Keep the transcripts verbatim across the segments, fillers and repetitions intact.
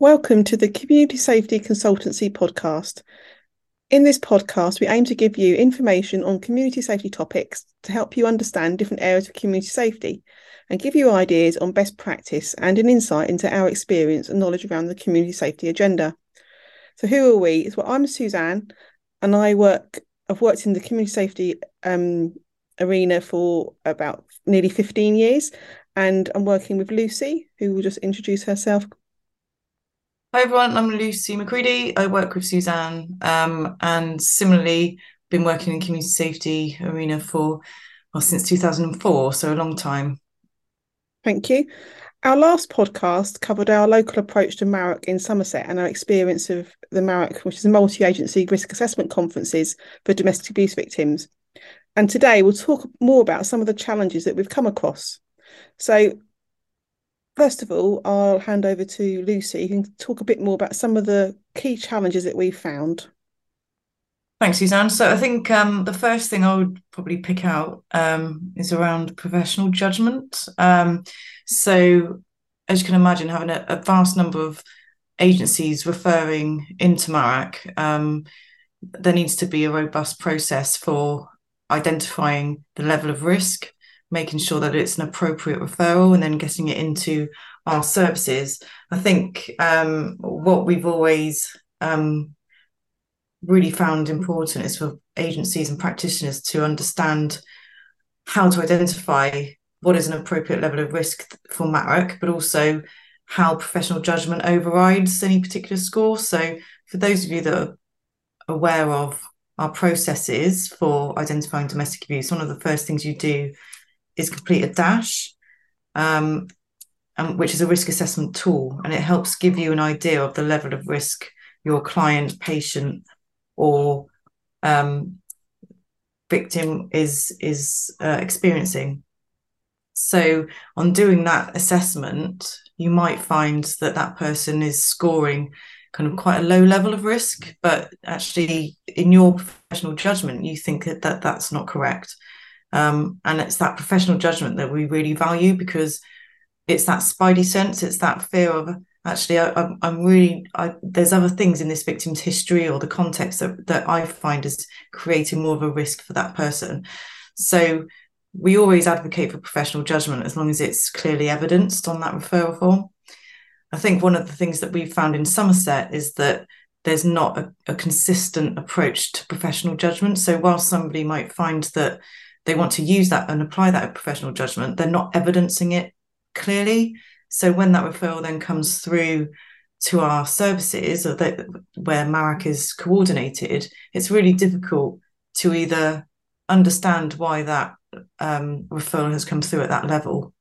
Welcome to the Community Safety Consultancy podcast. In this podcast, we aim to give you information on community safety topics to help you understand different areas of community safety and give you ideas on best practice and an insight into our experience and knowledge around the community safety agenda. So who are we? Well, I'm Suzanne and I work, I've worked in the community safety um, arena for about nearly fifteen years, and I'm working with Lucy, who will just introduce herself. Hi everyone, I'm Lucy McCready. I work with Suzanne um, and similarly been working in the community safety arena for, well, since two thousand four, so a long time. Thank you. Our last podcast covered our local approach to MARAC in Somerset and our experience of the MARAC, which is multi-agency risk assessment conferences for domestic abuse victims. And today we'll talk more about some of the challenges that we've come across. So first of all, I'll hand over to Lucy, who can talk a bit more about some of the key challenges that we've found. Thanks, Suzanne. So I think um, the first thing I would probably pick out um, is around professional judgment. Um, so as you can imagine, having a, a vast number of agencies referring into MARAC, um, there needs to be a robust process for identifying the level of risk, making sure that it's an appropriate referral, and then getting it into our services. I think um, what we've always um, really found important is for agencies and practitioners to understand how to identify what is an appropriate level of risk for MARAC, but also how professional judgment overrides any particular score. So for those of you that are aware of our processes for identifying domestic abuse, one of the first things you do is complete a DASH, um, um, which is a risk assessment tool, and it helps give you an idea of the level of risk your client, patient, or um, victim is is uh, experiencing. So on doing that assessment, you might find that that person is scoring kind of quite a low level of risk, but actually in your professional judgment, you think that, that that's not correct. Um, and it's that professional judgment that we really value, because it's that spidey sense, it's that fear of actually, I, I, I'm really, I, there's other things in this victim's history or the context that, that I find is creating more of a risk for that person. So we always advocate for professional judgment as long as it's clearly evidenced on that referral form. I think one of the things that we've found in Somerset is that there's not a, a consistent approach to professional judgment. So while somebody might find that they want to use that and apply that professional judgment, they're not evidencing it clearly. So when that referral then comes through to our services, or that, where MARAC is coordinated, it's really difficult to either understand why that um, referral has come through at that level.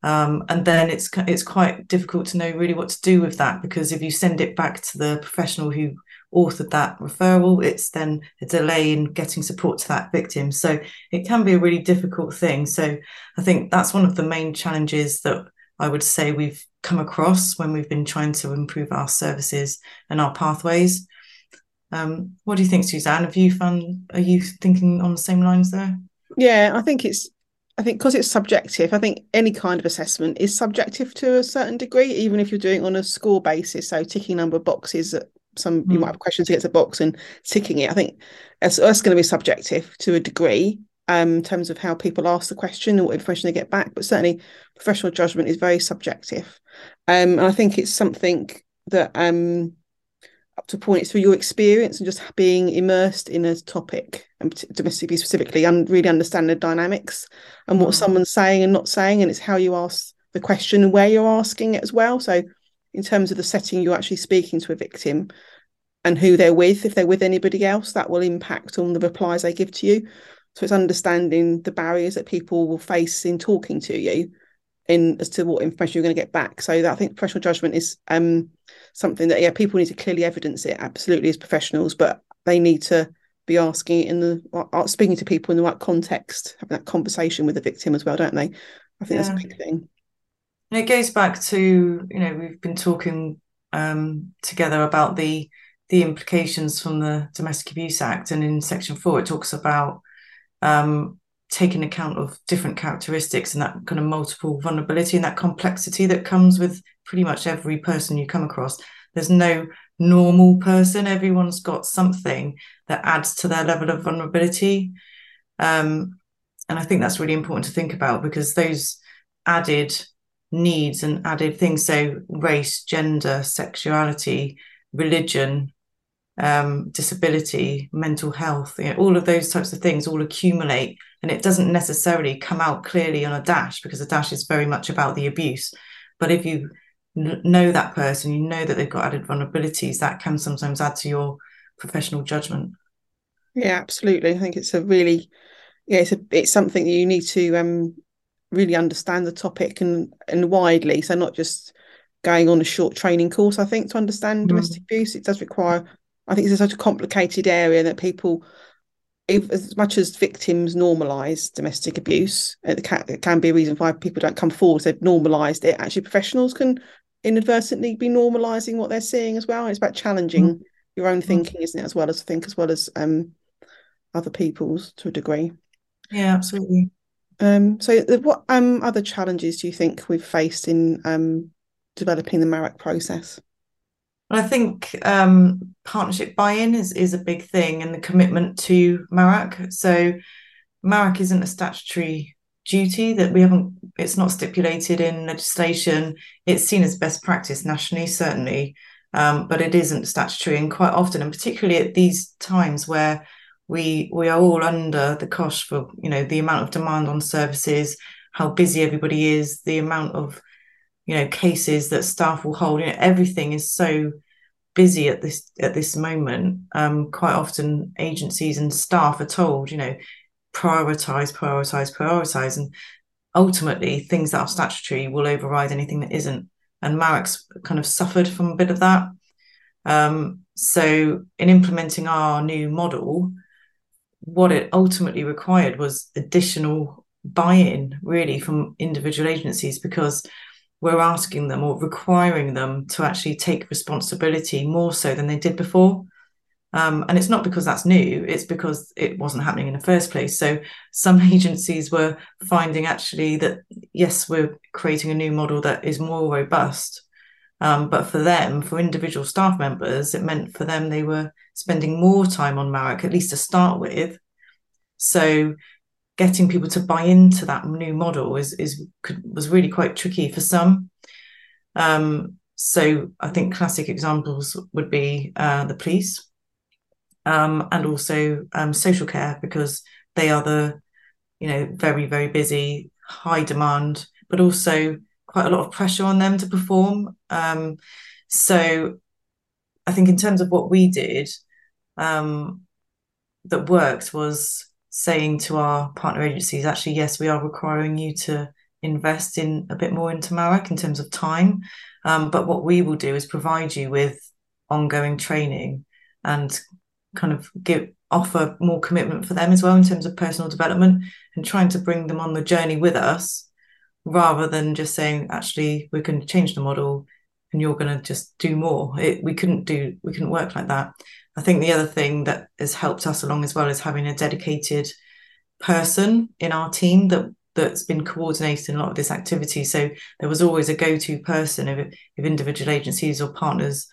Um, and then it's it's quite difficult to know really what to do with that, because if you send it back to the professional who authored that referral, it's then a delay in getting support to that victim. So it can be a really difficult thing. So I think that's one of the main challenges that I would say we've come across when we've been trying to improve our services and our pathways. Um, what do you think, Suzanne? Have you found, are you thinking on the same lines there? Yeah, I think it's, I think because it's subjective, I think any kind of assessment is subjective to a certain degree, even if you're doing it on a score basis. So ticking number of boxes, some mm. you might have questions against a box and ticking it. I think that's, that's going to be subjective to a degree um, in terms of how people ask the question and what information they get back. But certainly professional judgment is very subjective. Um, and I think it's something that um, up to a point, it's through your experience and just being immersed in a topic, and domestic abuse specifically, and really understand the dynamics and what mm. someone's saying and not saying, and it's how you ask the question and where you're asking it as well. So in terms of the setting you're actually speaking to a victim and who they're with, if they're with anybody else, that will impact on the replies they give to you. So it's understanding the barriers that people will face in talking to you in as to what information you're going to get back. So that, I think professional judgment is um, something that, yeah, people need to clearly evidence it, absolutely, as professionals, but they need to be asking in the, speaking to people in the right context, having that conversation with the victim as well, don't they? I think yeah. that's a big thing. And it goes back to, you know, we've been talking um, together about the the implications from the Domestic Abuse Act, and in Section four, it talks about um, taking account of different characteristics and that kind of multiple vulnerability and that complexity that comes with pretty much every person you come across. There's no normal person. Everyone's got something that adds to their level of vulnerability. Um, and I think that's really important to think about, because those added needs and added things, so race, gender, sexuality, religion, um, disability, mental health, you know, all of those types of things all accumulate, and it doesn't necessarily come out clearly on a DASH, because a DASH is very much about the abuse. But if you know that person, you know that they've got added vulnerabilities, that can sometimes add to your professional judgment. Yeah, absolutely. I think it's a really, yeah, it's a, it's something that you need to um really understand the topic and and widely. So not just going on a short training course, I think, to understand mm. domestic abuse. It does require, I think it's such a complicated area that people, if, as much as victims normalise domestic abuse, it can, it can be a reason why people don't come forward. They've normalised it. Actually, professionals can inadvertently be normalising what they're seeing as well. It's about challenging mm. your own thinking, isn't it? As well as think, as well as um, other people's, to a degree. Yeah, absolutely. Um, so what um, other challenges do you think we've faced in um, developing the MARAC process? Well, I think um, partnership buy-in is, is a big thing, and the commitment to MARAC. So MARAC isn't a statutory duty that we haven't, it's not stipulated in legislation. It's seen as best practice nationally, certainly, um, but it isn't statutory. And quite often, and particularly at these times where We we are all under the cosh for, you know, the amount of demand on services, how busy everybody is, the amount of, you know, cases that staff will hold. You know, everything is so busy at this at this moment. Um, quite often agencies and staff are told, you know, prioritise, prioritise, prioritise. And ultimately things that are statutory will override anything that isn't. And MARAC's kind of suffered from a bit of that. Um, so in implementing our new model, what it ultimately required was additional buy-in, really, from individual agencies, because we're asking them or requiring them to actually take responsibility more so than they did before. Um, and it's not because that's new, it's because it wasn't happening in the first place. So some agencies were finding actually that, yes, we're creating a new model that is more robust. Um, but for them, for individual staff members, it meant for them they were spending more time on MARAC, at least to start with. So getting people to buy into that new model is is could, was really quite tricky for some. Um, so I think classic examples would be uh, the police um, and also um, social care, because they are the, you know, very, very busy, high demand, but also quite a lot of pressure on them to perform. Um, so I think in terms of what we did um, that worked was saying to our partner agencies, actually, yes, we are requiring you to invest in a bit more into MARAC in terms of time. Um, but what we will do is provide you with ongoing training and kind of give offer more commitment for them as well in terms of personal development, and trying to bring them on the journey with us, rather than just saying, actually, we're going to change the model and you're going to just do more. It, we couldn't do, we couldn't work like that. I think the other thing that has helped us along as well is having a dedicated person in our team that, that's been coordinating a lot of this activity. So there was always a go-to person if, if individual agencies or partners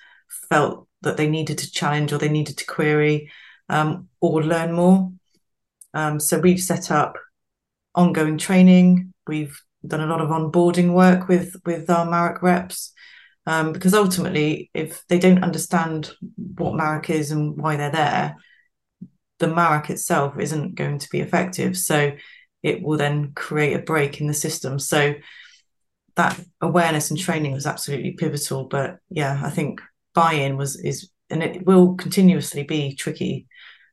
felt that they needed to challenge or they needed to query um, or learn more. Um, so we've set up ongoing training. We've done a lot of onboarding work with with our MARAC reps, um, because ultimately, if they don't understand what MARAC is and why they're there, the MARAC itself isn't going to be effective. So it will then create a break in the system. So that awareness and training was absolutely pivotal. But yeah, I think buy-in was is and it will continuously be tricky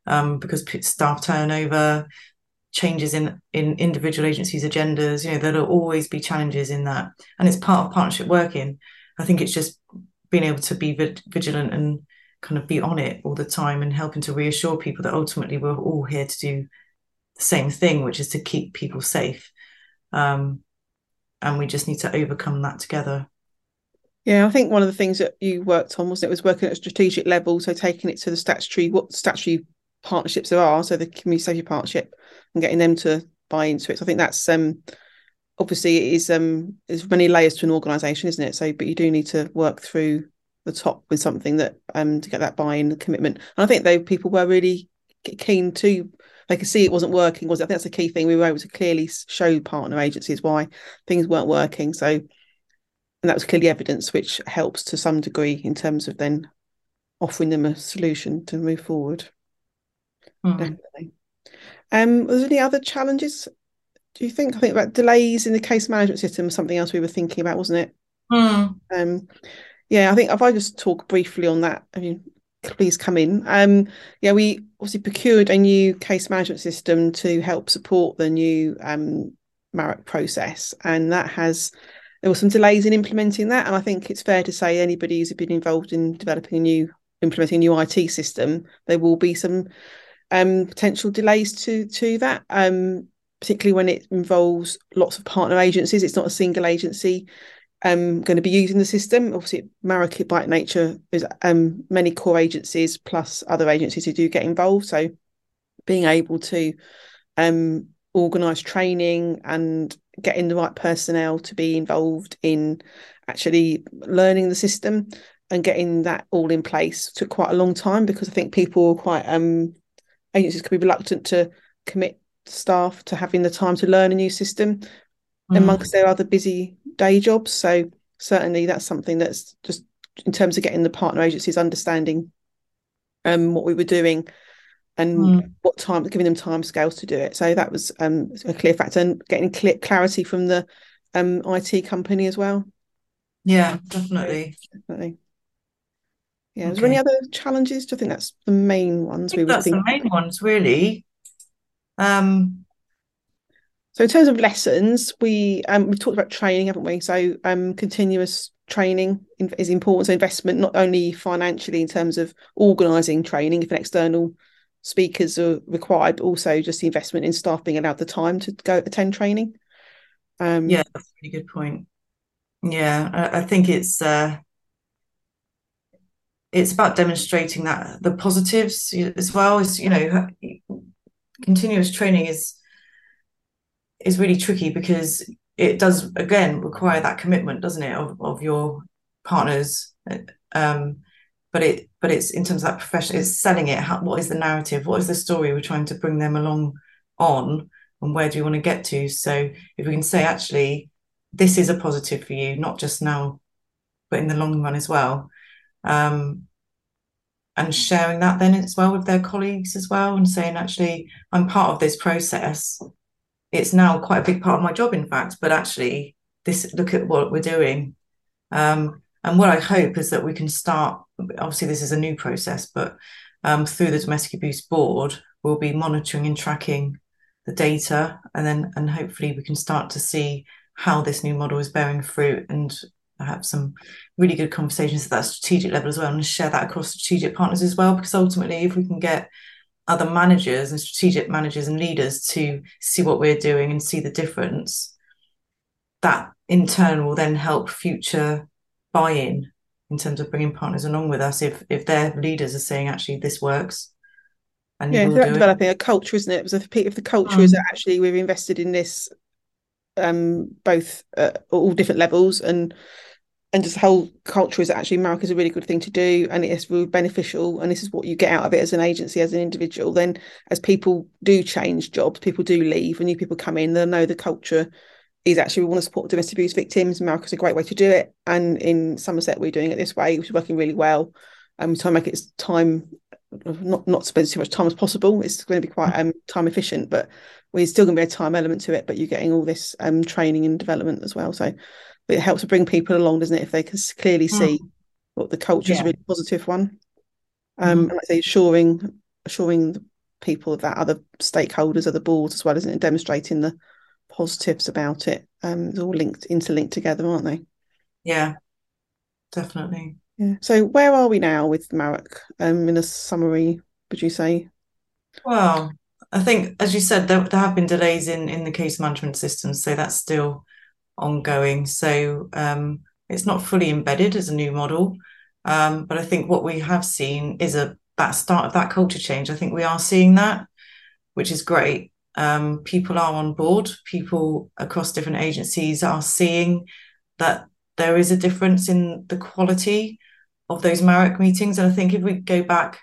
um, because staff turnover, changes in in individual agencies' agendas, you know, there'll always be challenges in that, and it's part of partnership working. I think it's just being able to be vigilant and kind of be on it all the time, and helping to reassure people that ultimately we're all here to do the same thing, which is to keep people safe, um and we just need to overcome that together. Yeah, I think one of the things that you worked on, wasn't it, was working at a strategic level, so taking it to the statutory, what statutory partnerships there are, so the community safety partnership, and getting them to buy into it. So I think that's um, obviously it is um, there's many layers to an organisation, isn't it? So, but you do need to work through the top with something that um to get that buy-in, commitment. And I think though people were really keen to. They could see it wasn't working. Was it? I think that's a key thing. We were able to clearly show partner agencies why things weren't working. So, and that was clearly evidence, which helps to some degree in terms of then offering them a solution to move forward. Mm. Definitely. Um, was there any other challenges? Do you think? I think about delays in the case management system was something else we were thinking about, wasn't it? Mm. Um, yeah, I think if I just talk briefly on that, I mean, please come in. Um, yeah, we obviously procured a new case management system to help support the new um, MARAC process, and that has there were some delays in implementing that. And I think it's fair to say anybody who's been involved in developing a new, implementing a new I T system, there will be some um, potential delays to to that, um, particularly when it involves lots of partner agencies. It's not a single agency Um, going to be using the system. Obviously, MARAC by nature is um, many core agencies plus other agencies who do get involved. So, being able to um, organise training and getting the right personnel to be involved in actually learning the system and getting that all in place took quite a long time, because I think people quite um, agencies could be reluctant to commit staff to having the time to learn a new system mm. amongst their other busy day jobs. So certainly that's something that's just in terms of getting the partner agencies understanding um what we were doing and mm. what time, giving them time scales to do it. So that was um a clear factor, and getting clear clarity from the um I T company as well. Yeah, definitely. definitely. Yeah. Okay. Is there any other challenges? Do you think that's the main ones? I think we that's the main ones really. Um So in terms of lessons, we um, we've talked about training, haven't we? So um, continuous training is important. So investment, not only financially in terms of organising training, if an external speakers are required, but also just the investment in staff being allowed the time to go attend training. Um, yeah, that's a really good point. Yeah, I, I think it's uh, it's about demonstrating that the positives as well as, you know, continuous training is. is really tricky, because it does again require that commitment, doesn't it, of, of your partners, um but it but it's in terms of that profession, it's selling it. How, what is the narrative, what is the story we're trying to bring them along on, and where do we want to get to? So if we can say, actually, this is a positive for you, not just now but in the long run as well, um and sharing that then as well with their colleagues as well, and saying, actually, I'm part of this process. It's now quite a big part of my job, in fact, but actually this, look at what we're doing. Um, and what I hope is that we can start, obviously this is a new process, but um, through the Domestic Abuse Board, we'll be monitoring and tracking the data, and then, and hopefully we can start to see how this new model is bearing fruit, and have some really good conversations at that strategic level as well, and share that across strategic partners as well, because ultimately if we can get other managers and strategic managers and leaders to see what we're doing and see the difference, that in turn will then help future buy-in in terms of bringing partners along with us, if if their leaders are saying, actually, this works. And yeah, it's developing a culture, isn't it? Because if the culture um, is that actually we've invested in this, um, both at uh, all different levels, and and just the whole culture is that actually MARAC is a really good thing to do, and it's really beneficial, and this is what you get out of it as an agency, as an individual. Then as people do change jobs, people do leave, and new people come in, they'll know the culture is actually, we want to support domestic abuse victims. MARAC is a great way to do it. And in Somerset, we're doing it this way, which is working really well. And um, we're trying to make it time, not, not spend as much time as possible. It's going to be quite um, time efficient, but we're still going to be a time element to it, but you're getting all this um, training and development as well. So it helps to bring people along, doesn't it, if they can clearly see mm. what the culture is, yeah. a really positive one. Um, mm. And like I say, assuring, assuring the people that other stakeholders, other boards as well, isn't it, demonstrating the positives about it. Um, it's all linked, interlinked together, aren't they? Yeah, definitely. Yeah. So where are we now with MARAC? Um, in a summary, would you say? Well, I think, as you said, there, there have been delays in, in the case management systems, so that's still ongoing. So um, it's not fully embedded as a new model, um, but I think what we have seen is a that start of that culture change. I think we are seeing that, which is great. Um, people are on board. People across different agencies are seeing that there is a difference in the quality of those MARAC meetings. And I think if we go back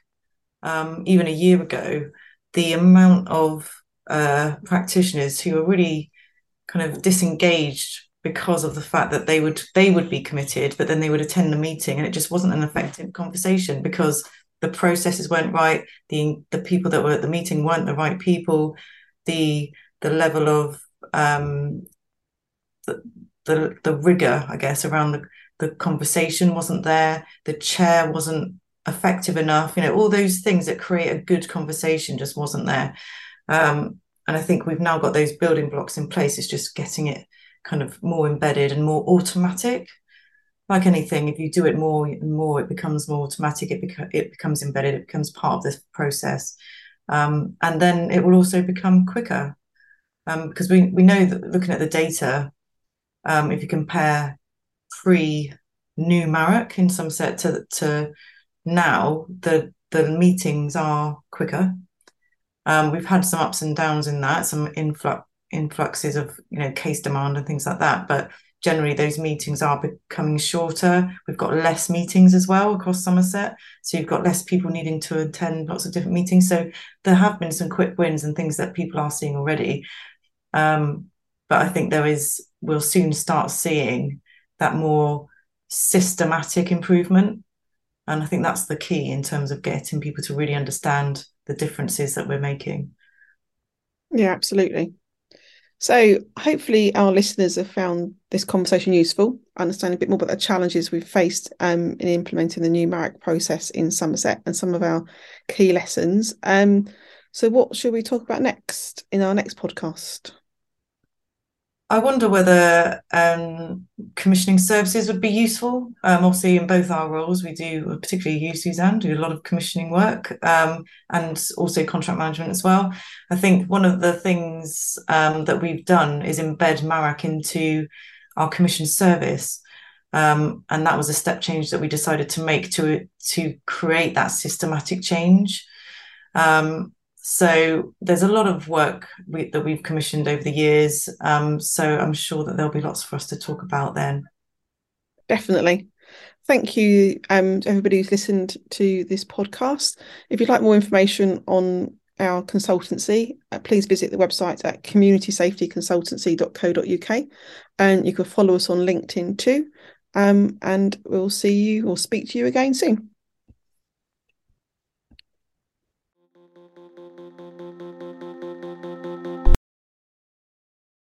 um, even a year ago, the amount of uh, practitioners who are really kind of disengaged because of the fact that they would they would be committed, but then they would attend the meeting and it just wasn't an effective conversation because the processes weren't right, the the people that were at the meeting weren't the right people, the the level of um, the, the the rigor, I guess, around the the conversation wasn't there, the chair wasn't effective enough, you know, all those things that create a good conversation just wasn't there. Um, and I think we've now got those building blocks in place. It's just getting it kind of more embedded and more automatic. Like anything, if you do it more and more, it becomes more automatic, it, beca- it becomes embedded, it becomes part of this process. Um, and then it will also become quicker um, because we, we know that looking at the data, um, if you compare pre-new MARAC in Somerset to, to now, the, the meetings are quicker. Um, we've had some ups and downs in that, some influx influxes of, you know, case demand and things like that, but generally those meetings are becoming shorter. We've got less meetings as well across Somerset, so you've got less people needing to attend lots of different meetings. So there have been some quick wins and things that people are seeing already, um, but I think there is we'll soon start seeing that more systematic improvement, and I think that's the key in terms of getting people to really understand the differences that we're making. Yeah, absolutely. So hopefully our listeners have found this conversation useful, understand a bit more about the challenges we've faced um, in implementing the new MARAC process in Somerset and some of our key lessons. Um, so what should we talk about next in our next podcast? I wonder whether um, commissioning services would be useful. Um, obviously, in both our roles, we do, particularly you, Suzanne, do a lot of commissioning work um, and also contract management as well. I think one of the things um, that we've done is embed MARAC into our commission service. Um, and that was a step change that we decided to make to, to create that systematic change. Um, So there's a lot of work we, that we've commissioned over the years. Um, so I'm sure that there'll be lots for us to talk about then. Definitely. Thank you um, to everybody who's listened to this podcast. If you'd like more information on our consultancy, uh, please visit the website at community safety consultancy dot co dot uk. And you can follow us on LinkedIn too. Um, and we'll see you or speak to you again soon.